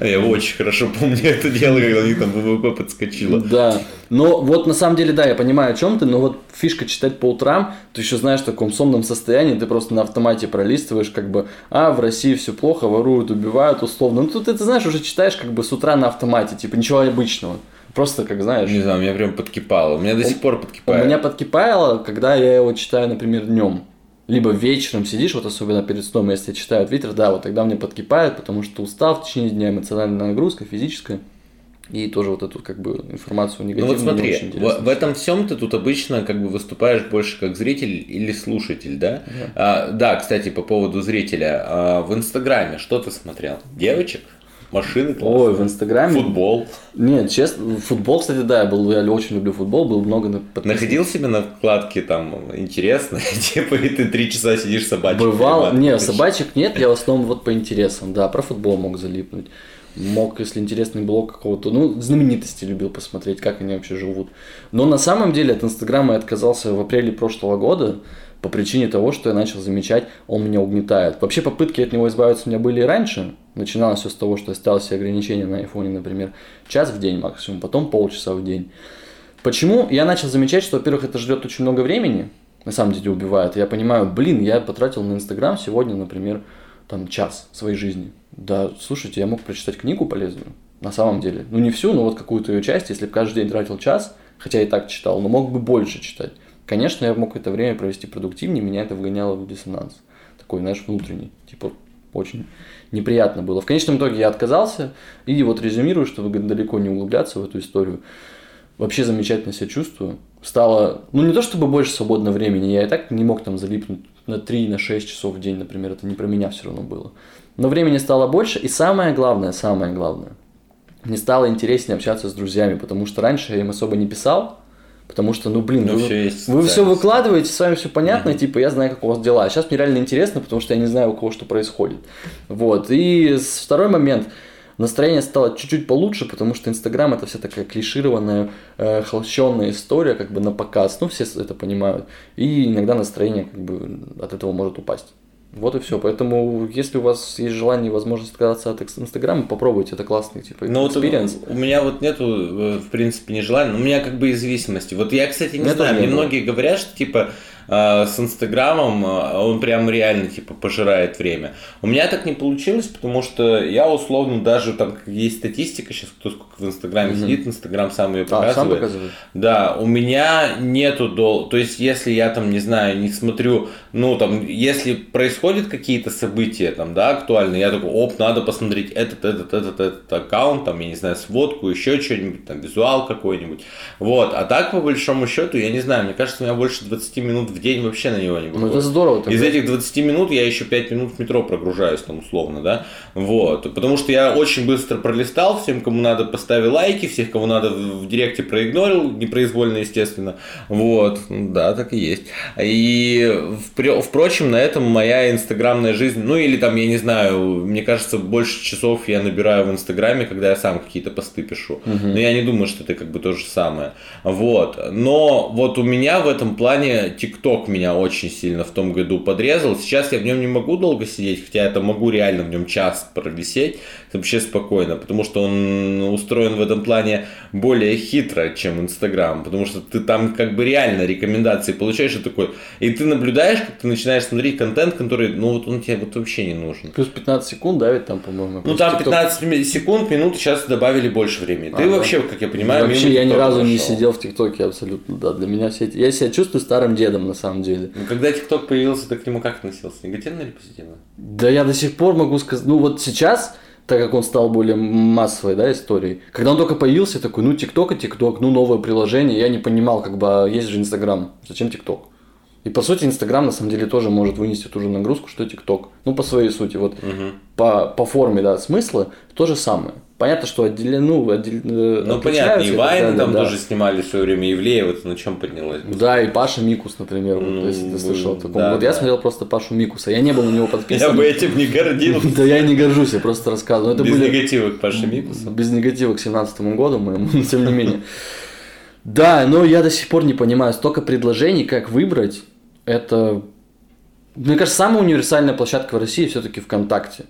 Я очень хорошо помню это дело, когда у них там ВВП подскочило. Да, но вот на самом деле, да, я понимаю, о чем ты, но вот фишка читать по утрам, ты еще знаешь, в таком сонном состоянии, ты просто на автомате пролистываешь, как бы, а, в России все плохо, воруют, убивают, условно. Ну тут ты, знаешь, уже читаешь как бы с утра на автомате, типа, ничего обычного. Просто, как знаешь... Не знаю, меня прям подкипало. У меня до сих пор подкипает. У меня подкипало, когда я его читаю, например, днем. Либо вечером сидишь, вот особенно перед сном, если я читаю Twitter, да, вот тогда мне подкипает, потому что устал в течение дня, эмоциональная нагрузка, физическая. И тоже вот эту как бы информацию негативную. Ну вот смотри, в этом всем ты тут обычно как бы выступаешь больше как зритель или слушатель, да? Да, кстати, по поводу зрителя. В Инстаграме что ты смотрел? Девочек? Машины классные. Ой, в Инстаграме. Футбол. Нет, честно, футбол, кстати, да, я очень люблю футбол, было много подписано. Находил себе на вкладке там интересно, типа, и ты 3 часа сидишь собачек. Бывал, не, собачек нет, я в основном вот по интересам, да, про футбол мог залипнуть. Мог, если интересный блог какого-то, ну, знаменитости любил посмотреть, как они вообще живут. Но на самом деле от Инстаграма я отказался в апреле прошлого года, по причине того, что я начал замечать, он меня угнетает. Вообще попытки от него избавиться у меня были и раньше. Начиналось все с того, что я ставил себе ограничения на айфоне, например, час в день максимум, потом полчаса в день. Почему? Я начал замечать, что, во-первых, это ждет очень много времени, на самом деле убивает. Я понимаю, блин, я потратил на Инстаграм сегодня, например, там час своей жизни. Да, слушайте, я мог прочитать книгу полезную, на самом деле. Ну не всю, но вот какую-то ее часть, если бы каждый день тратил час, хотя и так читал, но мог бы больше читать. Конечно, я мог это время провести продуктивнее, меня это вгоняло в диссонанс. Такой, знаешь, внутренний. Типа, очень неприятно было. В конечном итоге я отказался. И вот резюмирую, чтобы далеко не углубляться в эту историю. Вообще замечательно себя чувствую. Стало, ну не то чтобы больше свободного времени, я и так не мог там залипнуть на 3-6 часов в день, например. Это не про меня все равно было. Но времени стало больше. И самое главное, мне стало интереснее общаться с друзьями, потому что раньше я им особо не писал. Потому что, ну блин, вы все выкладываете, с вами все понятно, типа я знаю, как у вас дела. А сейчас мне реально интересно, потому что я не знаю, у кого что происходит. Вот. И второй момент. Настроение стало чуть-чуть получше, потому что Инстаграм это вся такая клишированная, холщенная история, как бы на показ. Ну, все это понимают. И иногда настроение как бы от этого может упасть. Вот и все. Поэтому, если у вас есть желание и возможность отказаться от Инстаграма, попробуйте, это классный типа экспириенс. Вот, у меня вот нету, в принципе, не желания, но у меня как бы из зависимости. Вот я, кстати, не знаю, мне многие говорят, что типа с Инстаграмом он прям реально типа пожирает время. У меня так не получилось, потому что я условно даже там есть статистика сейчас, кто сколько в Инстаграме сидит, Инстаграм сам ее показывает. Сам показывает. Да, у меня нету то есть если я там не знаю, не смотрю, ну там если происходят какие-то события там, да, актуальные, я такой, оп, надо посмотреть этот аккаунт, там я не знаю, сводку, еще что-нибудь, там визуал какой-нибудь, вот. А так по большому счету я не знаю, мне кажется, у меня больше 20 минут в день вообще на него не выходит. Ну, это здорово. Из этих 20 минут я еще 5 минут в метро прогружаюсь там условно, да, вот, потому что я очень быстро пролистал, всем, кому надо, поставил лайки, всех, кому надо, в директе проигнорил, непроизвольно, естественно, вот, да, так и есть. И, впрочем, на этом моя инстаграмная жизнь, ну, или там, я не знаю, мне кажется, больше часов я набираю в Инстаграме, когда я сам какие-то посты пишу, но я не думаю, что это как бы то же самое, вот, но вот у меня в этом плане ТикТок меня очень сильно в том году подрезал. Сейчас я в нем не могу долго сидеть, хотя я могу реально в нем час провисеть вообще спокойно, потому что он устроен в этом плане более хитро, чем Инстаграм, потому что ты там как бы реально рекомендации получаешь и такой, и ты наблюдаешь, как ты начинаешь смотреть контент, который, ну вот он тебе вот вообще не нужен. Плюс 15 секунд, да, ведь там, по-моему? Ну там 15 секунд, минут сейчас добавили больше времени. Ты вообще, как я понимаю, вообще я ни разу не сидел в ТикТоке абсолютно, да, для меня все эти... Я себя чувствую старым дедом, на самом деле. Но когда ТикТок появился, ты к нему как относился? Негативно или позитивно? Да я до сих пор могу сказать, ну вот сейчас, так как он стал более массовой, да, историей, когда он только появился, я такой, ну ТикТок, ну новое приложение, я не понимал, как бы есть же Инстаграм, зачем ТикТок? И по сути Инстаграм на самом деле тоже может вынести ту же нагрузку, что ТикТок, ну по своей сути, вот по форме, да, смысла, то же самое. Понятно, что ну, понятно, и Вайн там тоже снимали в свое время, Ивлеева, вот на чем поднялась. Да, и Паша Микус, например, вот, ну, если ты слышал о таком. Да, вот да. Я смотрел просто Пашу Микуса, я не был на него подписан. Я бы этим не гордился. Да я не горжусь, я просто рассказываю. Это без негатива к Паше Микусу. Без негатива к 17-му году моему, но тем не менее. Да, но я до сих пор не понимаю, столько предложений, как выбрать, это... Мне кажется, самая универсальная площадка в России все-таки ВКонтакте.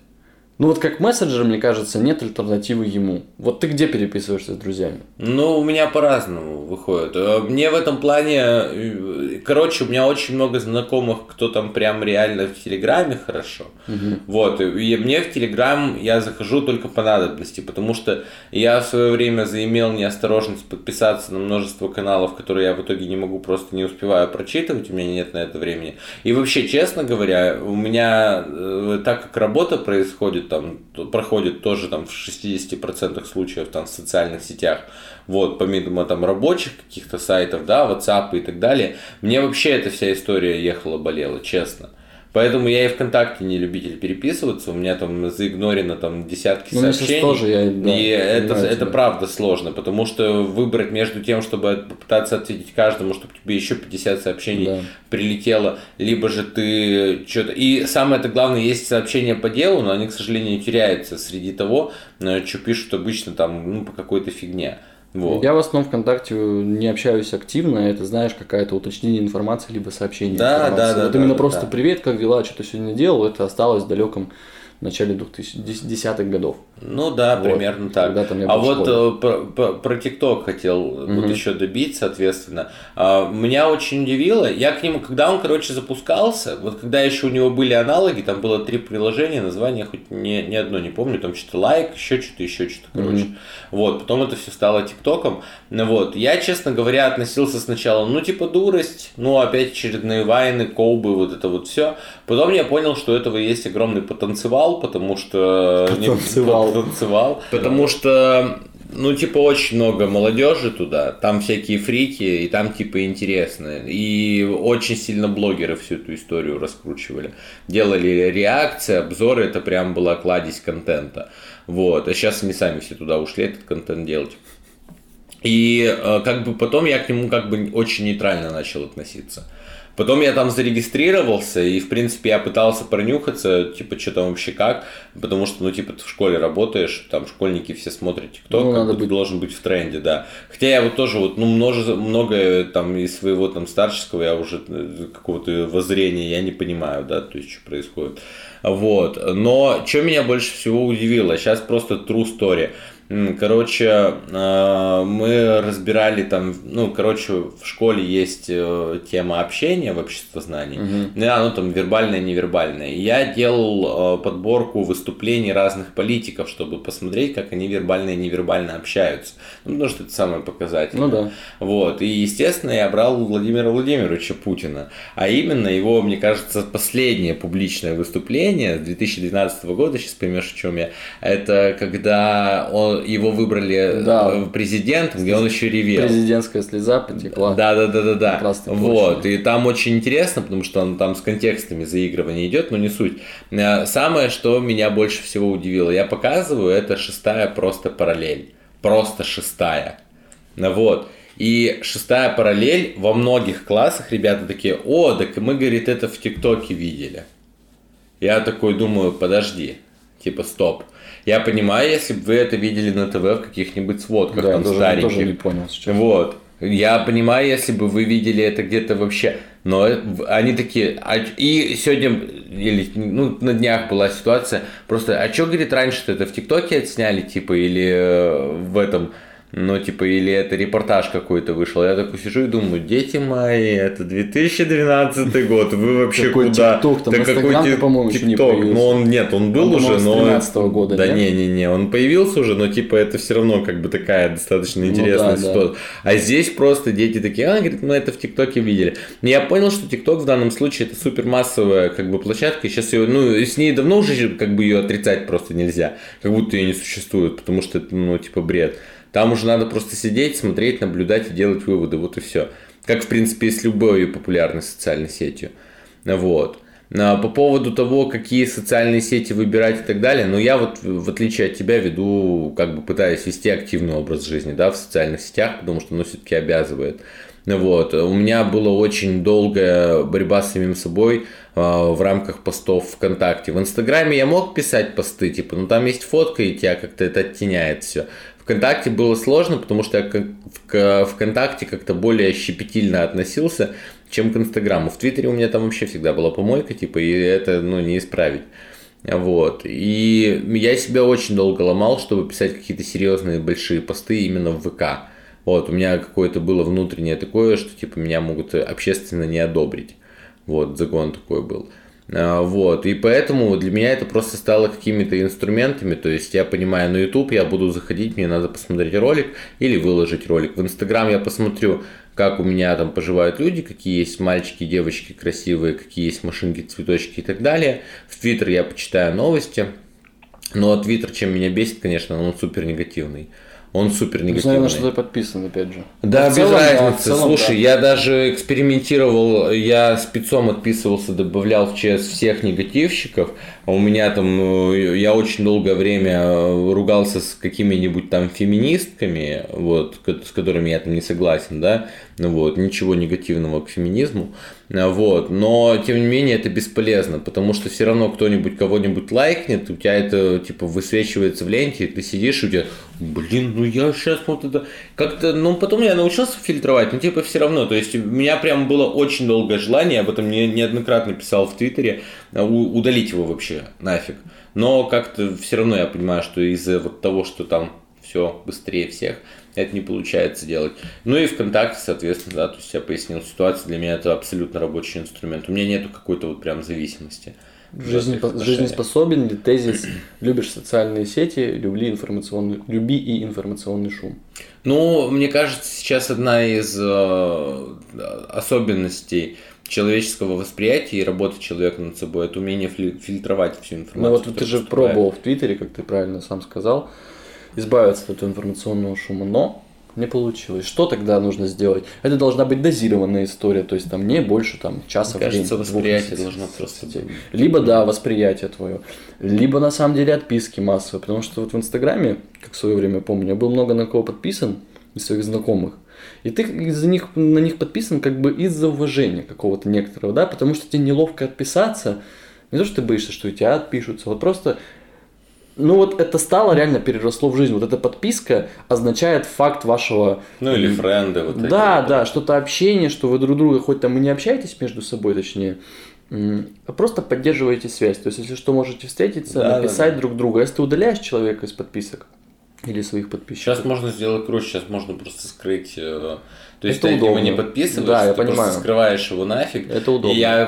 Ну вот как мессенджер, мне кажется, нет альтернативы ему. Вот ты где переписываешься с друзьями? Ну, у меня по-разному выходит. Мне в этом плане... Короче, у меня очень много знакомых, кто там прям реально в Телеграме хорошо. Вот. И мне в Телеграм я захожу только по надобности, потому что я в свое время заимел неосторожность подписаться на множество каналов, которые я в итоге не могу, просто не успеваю прочитывать, у меня нет на это времени. И вообще, честно говоря, у меня, так как работа происходит, там, проходит тоже там в 60% случаев там в социальных сетях, вот, помимо там рабочих каких-то сайтов, да, WhatsApp и так далее, мне вообще эта вся история ехала-болела, честно. Поэтому я и ВКонтакте не любитель переписываться, у меня там заигнорено там десятки сообщений, тоже я, да, и это правда сложно, потому что выбрать между тем, чтобы попытаться ответить каждому, чтобы тебе еще 50 сообщений прилетело, либо же ты что-то... И самое-то главное, есть сообщения по делу, но они, к сожалению, теряются среди того, что пишут обычно там, ну, по какой-то фигне. Вот. Я в основном ВКонтакте не общаюсь активно, это, знаешь, какая-то уточнение информации, либо сообщение информации. Да, вот именно просто «Привет, как дела, что ты сегодня делал?» это осталось в далеком начале 2010-х годов. Ну да, вот, примерно так. А вот про ТикТок хотел вот еще добить, соответственно. Меня очень удивило, я к нему, когда он, короче, запускался, вот когда еще у него были аналоги, там было 3 приложения, название я хоть ни одно не помню, там что-то лайк, еще что-то, короче. Вот, потом это все стало ТикТоком. Вот, я, честно говоря, относился сначала, ну типа дурость, ну опять очередные вайны, колбы, вот это вот все. Потом я понял, что у этого есть огромный потенциал, потому что... Потому что, ну, типа, очень много молодежи туда, там всякие фрики, и там, типа, интересные. И очень сильно блогеры всю эту историю раскручивали. Делали реакции, обзоры, это прям была кладезь контента. Вот, а сейчас они сами все туда ушли этот контент делать. И как бы потом я к нему как бы очень нейтрально начал относиться. Потом я там зарегистрировался, и, в принципе, я пытался пронюхаться, типа, что там вообще как, потому что, ну, типа, ты в школе работаешь, там школьники все смотрят ТикТок, ну, как будто быть. Должен быть в тренде, да. Хотя я вот тоже, вот, ну, многое там из своего там старческого, я уже какого-то воззрения, я не понимаю, да, то есть, что происходит. Вот, но что меня больше всего удивило, сейчас просто true story. Короче, мы разбирали там, ну, короче, в школе есть тема общения в обществознании, да, ну, там, вербальное, невербальное. И я делал подборку выступлений разных политиков, чтобы посмотреть, как они вербально и невербально общаются, ну, потому что это самое показательное. Ну, да. Вот, и, естественно, я брал Владимира Владимировича Путина, а именно его, мне кажется, последнее публичное выступление с 2012 года, сейчас поймешь, о чем я, это когда он его выбрали президентом, где он еще ревел. Президентская слеза потекла. Да. Вот. И там очень интересно, потому что он там с контекстами заигрывания идет, но не суть. Самое, что меня больше всего удивило, я показываю, это шестая просто параллель. Просто шестая. Вот. И шестая параллель во многих классах ребята такие: о, так мы, говорит, это в ТикТоке видели. Я такой думаю: подожди. Типа, стоп. Я понимаю, если бы вы это видели на ТВ в каких-нибудь сводках, да, там стареньких. Я тоже не понял сейчас. Вот. Я понимаю, если бы вы видели это где-то вообще. Но они такие... И сегодня, или ну, на днях была ситуация, просто, а что, говорит, раньше-то это в ТикТоке отсняли, типа, или в этом... Ну, типа, или это репортаж какой-то вышел. Я такой сижу и думаю: дети мои, это 2012 год, вы вообще какой куда? ТикТок, там, да какой по-моему, еще не появился. Ну, он, нет, он был он, уже, но... 13-го года, да, не, он появился уже, но, типа, это все равно, как бы, такая достаточно интересная ситуация. Да. А здесь просто дети такие: а, говорит, мы это в ТикТоке видели. И я понял, что ТикТок в данном случае это супермассовая, как бы, площадка, и сейчас ее, ну, с ней давно уже, как бы, ее отрицать просто нельзя, как будто ее не существует, потому что это, ну, типа, бред. Там уже надо просто сидеть, смотреть, наблюдать и делать выводы. Вот и все. Как, в принципе, и с любой популярной социальной сетью. Вот. По поводу того, какие социальные сети выбирать и так далее, ну, я вот, в отличие от тебя, веду, как бы пытаюсь вести активный образ жизни, да, в социальных сетях, потому что, ну, все-таки обязывает. Вот. У меня была очень долгая борьба с самим собой в рамках постов ВКонтакте. В Инстаграме я мог писать посты, типа, ну, там есть фотка, и тебя как-то это оттеняет все. ВКонтакте было сложно, потому что я к ВКонтакте как-то более щепетильно относился, чем к Инстаграму. В Твиттере у меня там вообще всегда была помойка, типа, и это, ну, не исправить. Вот. И я себя очень долго ломал, чтобы писать какие-то серьезные большие посты именно в ВК. Вот. У меня какое-то было внутреннее такое, что, типа, меня могут общественно не одобрить. Вот. Загон такой был. Вот, и поэтому для меня это просто стало какими-то инструментами, то есть я понимаю, на YouTube я буду заходить, мне надо посмотреть ролик или выложить ролик, в Instagram я посмотрю, как у меня там поживают люди, какие есть мальчики, девочки красивые, какие есть машинки, цветочки и так далее, в Twitter я почитаю новости, но Twitter, чем меня бесит, конечно, он супер негативный. Он супер негативный. Наверное, что-то подписан, опять же. Да, без разницы. Слушай, да. Я даже экспериментировал, я спецом отписывался, добавлял в ЧС всех негативщиков. У меня там, я очень долгое время ругался с какими-нибудь там феминистками, вот, с которыми я там не согласен, да, вот, ничего негативного к феминизму, вот, но, тем не менее, это бесполезно, потому что все равно кто-нибудь кого-нибудь лайкнет, у тебя это, типа, высвечивается в ленте, и ты сидишь, и у тебя, блин, ну я сейчас вот это, как-то, ну, потом я научился фильтровать, но, типа, все равно, то есть, у меня прям было очень долгое желание, я об этом неоднократно писал в Твиттере, удалить его вообще нафиг, но как-то все равно я понимаю, что из-за вот того, что там все быстрее всех, это не получается делать. Ну и ВКонтакте, соответственно, да, то есть я пояснил ситуацию, для меня это абсолютно рабочий инструмент. У меня нету какой-то вот прям зависимости. Жизнеспособен ли тезис: любишь социальные сети, люби и информационный шум? Ну, мне кажется, сейчас одна из особенностей человеческого восприятия и работы человека над собой – это умение фильтровать всю информацию. Ну вот ты же пробовал в Твиттере, как ты правильно сам сказал, избавиться от этого информационного шума, но не получилось. Что тогда нужно сделать? Это должна быть дозированная история, то есть там не больше там, часа в день. Мне кажется, восприятие должно просто быть. Либо, да, восприятие твое, либо на самом деле отписки массовые, потому что вот в Инстаграме, как в свое время помню, я был много на кого подписан из своих знакомых, И ты на них подписан как бы из-за уважения какого-то некоторого, да, потому что тебе неловко отписаться. Не то, что ты боишься, что у тебя отпишутся, вот просто... Ну вот это стало реально, переросло в жизнь. Вот эта подписка означает факт вашего... Ну или френды. Вот такие, да, да, что-то общение, что вы друг друга хоть там и не общаетесь между собой, точнее, а просто поддерживаете связь. То есть, если что, можете встретиться, да, написать друг другу. Если ты удаляешь человека из подписок или своих подписчиков... Сейчас можно сделать проще, сейчас можно просто скрыть... То есть, это ты удобно. Его не подписываешь, да, ты просто скрываешь его нафиг. Это удобно. И я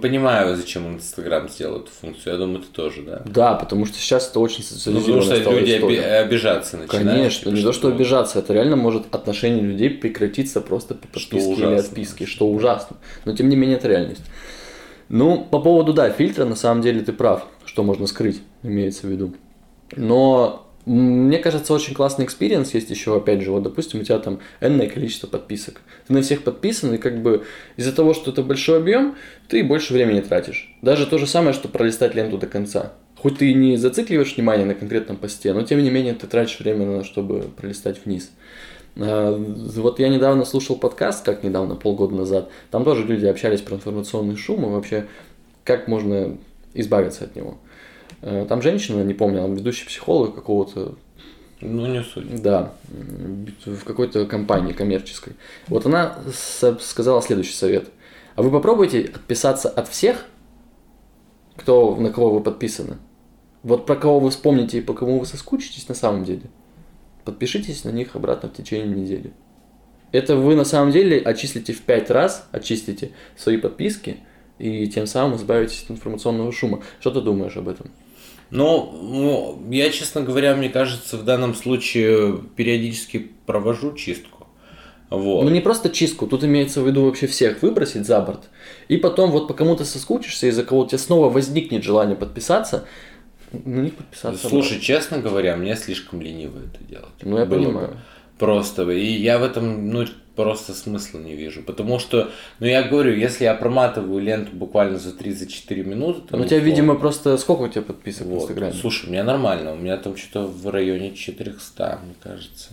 понимаю, зачем Инстаграм сделал эту функцию. Я думаю, ты тоже, да? Да, потому что сейчас это очень социализированная история. Потому что люди обижаться начинают. Конечно, не то, что обижаться. Это реально может отношение людей прекратиться просто по подписке или отписке, что ужасно. Но, тем не менее, это реальность. Ну, по поводу, да, фильтра, на самом деле, ты прав, что можно скрыть, имеется в виду. Но... Мне кажется, очень классный экспириенс есть еще, опять же, вот, допустим, у тебя там энное количество подписок. Ты на всех подписан, и как бы из-за того, что это большой объем, ты больше времени тратишь. Даже то же самое, что пролистать ленту до конца. Хоть ты и не зацикливаешь внимание на конкретном посте, но тем не менее ты тратишь время, чтобы пролистать вниз. Вот я недавно слушал подкаст, как недавно, полгода назад, там тоже люди общались про информационный шум и вообще, как можно избавиться от него. Там женщина, не помню, она ведущий психолог какого-то... Ну, не суть. Да, в какой-то компании коммерческой. Вот она сказала следующий совет. А вы попробуйте отписаться от всех, кто, на кого вы подписаны. Вот про кого вы вспомните и по кому вы соскучитесь на самом деле, подпишитесь на них обратно в течение недели. Это вы на самом деле очистите в 5 раз, очистите свои подписки, и тем самым избавитесь от информационного шума. Что ты думаешь об этом? Ну, я, честно говоря, мне кажется, в данном случае периодически провожу чистку. Вот. Ну, не просто чистку, тут имеется в виду вообще всех выбросить за борт, и потом вот по кому-то соскучишься, из-за кого у тебя снова возникнет желание подписаться, на них подписаться. Слушай, можно. Честно говоря, мне слишком лениво это делать. Ну, я понимаю. Просто, и я в этом, ну, просто смысла не вижу, потому что, ну, я говорю, если я проматываю ленту буквально за 3-4 минуты... Там, ну, у тебя, видимо, просто... Сколько у тебя подписок в Инстаграме? Слушай, у меня нормально, у меня там что-то в районе 400, мне кажется.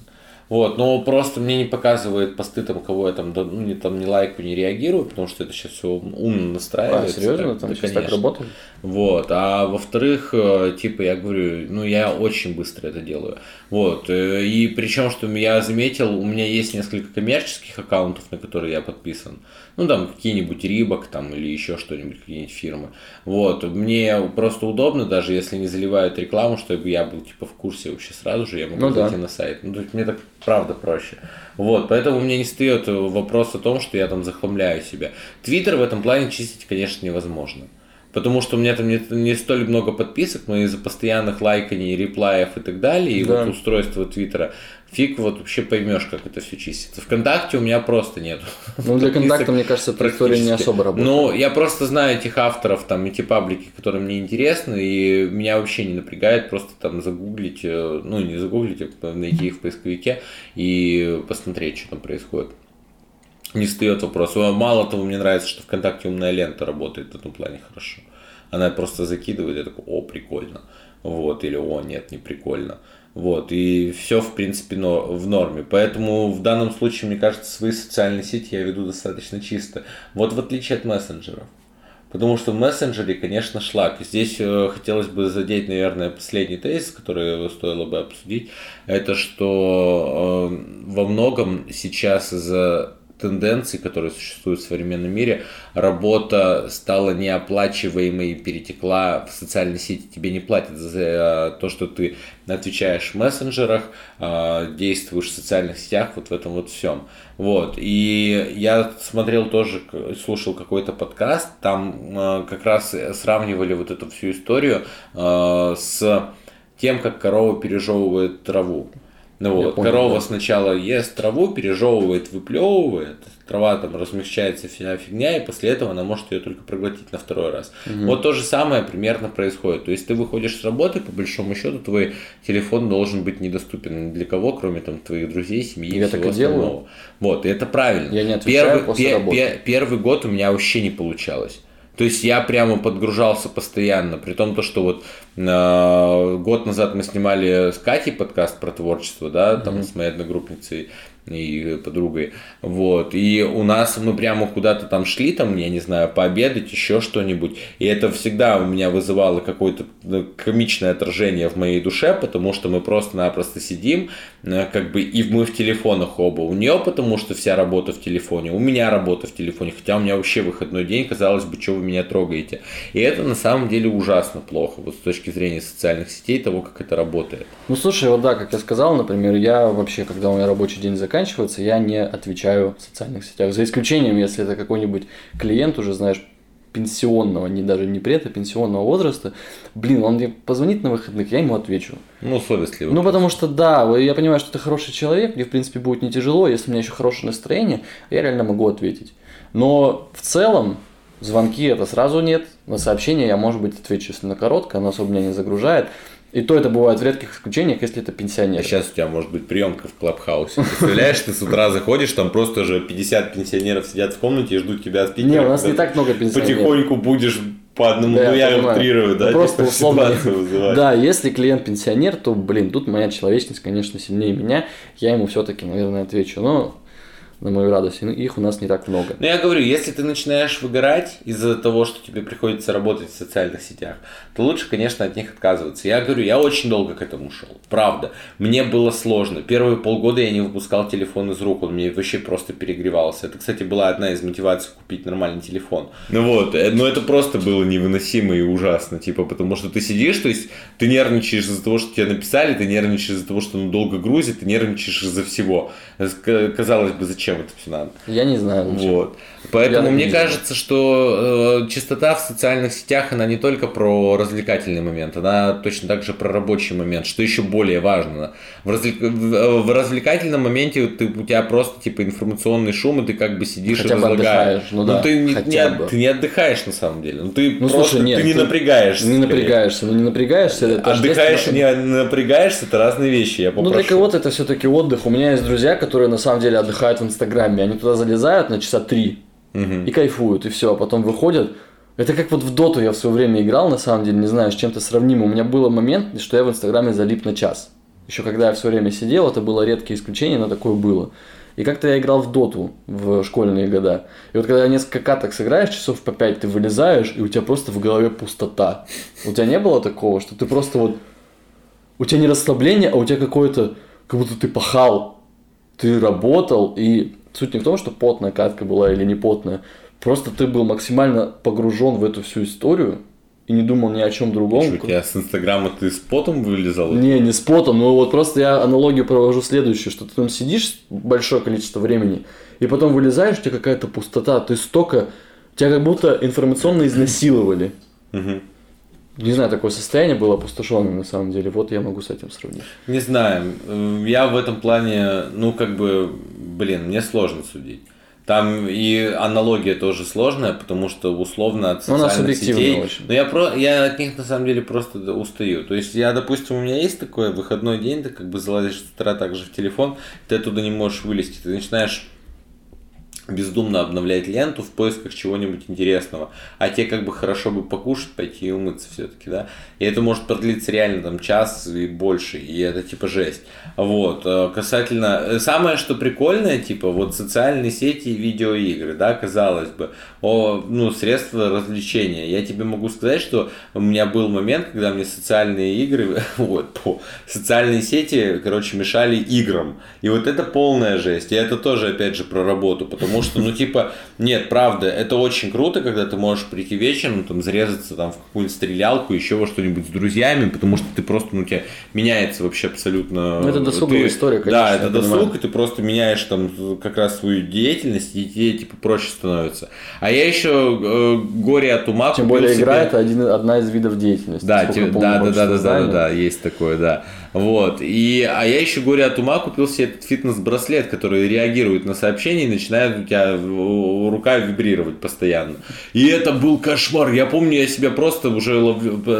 Вот, но просто мне не показывает посты, там, кого я там, ну, не лайкаю, не реагирую, потому что это сейчас все умно настраивается. А, серьезно? Там сейчас так работает? Вот, а во-вторых, типа, я говорю, ну, я очень быстро это делаю. Вот, и причем, что я заметил, у меня есть несколько коммерческих аккаунтов, на которые я подписан. Ну, там, какие-нибудь Рибок, там, или еще что-нибудь, какие-нибудь фирмы. Вот, мне просто удобно, даже если не заливают рекламу, чтобы я был, типа, в курсе вообще сразу же, я могу зайти на сайт. Ну, то есть, мне так... Правда, проще. Вот, поэтому у меня не встает вопрос о том, что я там захламляю себя. Твиттер в этом плане чистить, конечно, невозможно. Потому что у меня там не столь много подписок, но из-за постоянных лайканий, реплаев и так далее, и вот устройство Твиттера, фиг вот вообще поймешь, как это все чистится. ВКонтакте у меня просто нет. Ну, для ВКонтакта, мне кажется, эта история не особо работает. Ну, я просто знаю этих авторов, там, эти паблики, которые мне интересны, и меня вообще не напрягает просто там загуглить, ну, не загуглить, а найти их в поисковике и посмотреть, что там происходит. Не встает вопрос. Мало того, мне нравится, что ВКонтакте умная лента работает в этом плане хорошо. Она просто закидывает, я такой, о, прикольно. Вот, или о, нет, не прикольно. Вот, и все, в принципе, в норме. Поэтому в данном случае, мне кажется, свои социальные сети я веду достаточно чисто. Вот в отличие от мессенджеров. Потому что в мессенджере, конечно, шлак. Здесь хотелось бы задеть, наверное, последний тезис, который стоило бы обсудить. Это что во многом сейчас из-за тенденций, которые существуют в современном мире, работа стала неоплачиваемой и перетекла в социальные сети. Тебе не платят за то, что ты отвечаешь в мессенджерах, действуешь в социальных сетях, вот в этом вот всем. Вот. И я смотрел тоже, слушал какой-то подкаст, там как раз сравнивали вот эту всю историю с тем, как корова пережевывает траву. Ну вот, корова сначала ест траву, пережевывает, выплевывает, трава там размягчается, вся фигня, и после этого она может ее только проглотить на второй раз. Угу. Вот то же самое примерно происходит. То есть ты выходишь с работы, по большому счету, твой телефон должен быть недоступен ни для кого, кроме там твоих друзей, семьи и всего остального. Вот, и это правильно. Я не отвечаю после работы. Первый год у меня вообще не получалось. То есть я прямо подгружался постоянно, при том, что вот год назад мы снимали с Катей подкаст про творчество, да, там с моей одногруппницей, и подругой, вот, и у нас мы прямо куда-то там шли, там, я не знаю, пообедать, еще что-нибудь, и это всегда у меня вызывало какое-то комичное отражение в моей душе, потому что мы просто-напросто сидим, как бы, и мы в телефонах оба, у нее, потому что вся работа в телефоне, у меня работа в телефоне, хотя у меня вообще выходной день, казалось бы, что вы меня трогаете, и это на самом деле ужасно плохо, вот с точки зрения социальных сетей, того, как это работает. Ну, слушай, вот да, как я сказал, например, я вообще, когда у меня рабочий день заканчивается, я не отвечаю в социальных сетях, за исключением, если это какой-нибудь клиент уже, знаешь, пенсионного, не даже не пред, а пенсионного возраста, блин, он мне позвонит на выходных, я ему отвечу. Ну, совестливо. Ну, потому что, да, я понимаю, что ты хороший человек, мне, в принципе, будет не тяжело, если у меня еще хорошее настроение, я реально могу ответить. Но в целом звонки это сразу нет, на сообщения я, может быть, отвечу, если на короткое, оно особо меня не загружает. И то это бывает в редких исключениях, если это пенсионеры. А сейчас у тебя может быть приемка в Клабхаусе. Представляешь, ты с утра заходишь, там просто же 50 пенсионеров сидят в комнате и ждут тебя. Не, у нас не так много пенсионеров. Потихоньку будешь по одному, да, ну я утрирую, да? Просто условно. Да, если клиент пенсионер, то, блин, тут моя человечность, конечно, сильнее меня. Я ему все-таки, наверное, отвечу. Но на мою радость, их у нас не так много. Но я говорю, если ты начинаешь выгорать из-за того, что тебе приходится работать в социальных сетях, то лучше, конечно, от них отказываться. Я говорю, я очень долго к этому шел, правда. Мне было сложно. Первые полгода я не выпускал телефон из рук, он мне вообще просто перегревался. Это, кстати, была одна из мотиваций купить нормальный телефон. Ну вот, но это просто было невыносимо и ужасно, типа, потому что ты сидишь, то есть ты нервничаешь из-за того, что тебе написали, ты нервничаешь из-за того, что он долго грузит, ты нервничаешь из-за всего. Казалось бы, зачем? Чем это все надо? Я не знаю. Вот. Поэтому мне кажется, что чистота в социальных сетях, она не только про развлекательный момент, она точно так же про рабочий момент, что еще более важно. В развлекательном моменте у тебя просто типа информационный шум, и ты как бы сидишь хотя и разлагаешь. Ну, да, ты не отдыхаешь на самом деле. Ну, ты просто, слушай, нет, ты не напрягаешься. Не напрягаешься, ну не напрягаешься. Это отдыхаешь и не напрягаешься, это разные вещи. Я попрошу. Ну, для кого-то это все-таки отдых. У меня есть друзья, которые на самом деле отдыхают в Инстаграме, они туда залезают на часа 3 и кайфуют, и все, а потом выходят. Это как вот в доту я в свое время играл, на самом деле, не знаю, с чем-то сравнимо. У меня был момент, что я в Инстаграме залип на час. Еще когда я все время сидел, это было редкое исключение, но такое было. И как-то я играл в доту в школьные года. И вот когда несколько каток сыграешь, часов по 5 ты вылезаешь, и у тебя просто в голове пустота. У тебя не было такого, что ты просто вот... У тебя не расслабление, а у тебя какое-то... Как будто ты пахал. Ты работал, и суть не в том, что потная катка была или не потная, просто ты был максимально погружен в эту всю историю и не думал ни о чем другом. Что, у тебя с Инстаграма ты с потом вылезал? Не с потом, но вот просто я аналогию провожу следующую, что ты там сидишь большое количество времени, и потом вылезаешь, у тебя какая-то пустота, ты столько, тебя как будто информационно изнасиловали. Не знаю, такое состояние было опустошенное на самом деле, вот я могу с этим сравнить. Не знаю, я в этом плане, ну как бы, блин, мне сложно судить. Там и аналогия тоже сложная, потому что условно от социальных сетей... Очень. Но я от них на самом деле просто устаю. То есть я, допустим, у меня есть такой выходной день, ты как бы залазишь с утра также в телефон, ты оттуда не можешь вылезти, ты начинаешь... бездумно обновлять ленту в поисках чего-нибудь интересного, а тебе как бы хорошо бы покушать, пойти и умыться все-таки, да, и это может продлиться реально там час и больше, и это типа жесть, вот, касательно, самое что прикольное, типа, вот социальные сети и видеоигры, да, казалось бы, ну, средства развлечения, я тебе могу сказать, что у меня был момент, когда мне социальные игры, вот, социальные сети, короче, мешали играм, и вот это полная жесть, и это тоже, опять же, про работу, потому что, ну, типа, нет, правда, это очень круто, когда ты можешь прийти вечером, там, зарезаться там в какую-нибудь стрелялку, еще во что-нибудь с друзьями, потому что ты просто, ну, у тебя меняется вообще абсолютно... Ну, это досуговая история, конечно. Да, это досуг, и ты просто меняешь там как раз свою деятельность, и тебе, типа, проще становится. А я еще горе от ума... Тем более себе... игра – это одна из видов деятельности. Да, да, есть такое, да. Вот, а я еще горе от ума купил себе этот фитнес-браслет, который реагирует на сообщения и начинает у тебя рука вибрировать постоянно. И это был кошмар. Я помню, я себя просто уже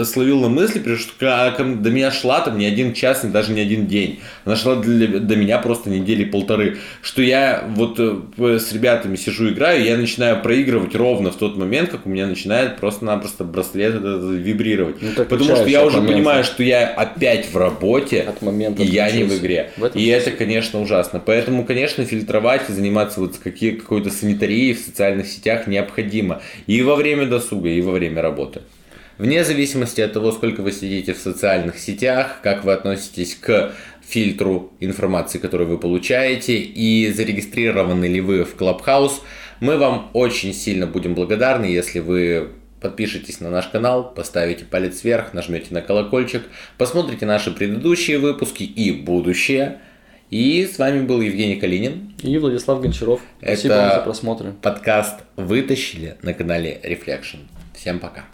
словил на мысли, потому что до меня шла там не один час, даже не один день. Она шла до меня просто недели полторы. Что я вот с ребятами сижу, играю, я начинаю проигрывать ровно в тот момент, как у меня начинает просто-напросто браслет вибрировать. Ну, потому что я уже понимаю, что я опять в работе. работе, и я не в игре. И это, конечно, ужасно. Поэтому, конечно, фильтровать и заниматься вот какой-то санитарией в социальных сетях необходимо. И во время досуга, и во время работы. Вне зависимости от того, сколько вы сидите в социальных сетях, как вы относитесь к фильтру информации, которую вы получаете, и зарегистрированы ли вы в Clubhouse, мы вам очень сильно будем благодарны, если вы подпишитесь на наш канал, поставите палец вверх, нажмете на колокольчик, посмотрите наши предыдущие выпуски и будущее. И с вами был Евгений Калинин. И Владислав Гончаров. Спасибо вам за просмотры. Подкаст «Вытащили» на канале Reflection. Всем пока.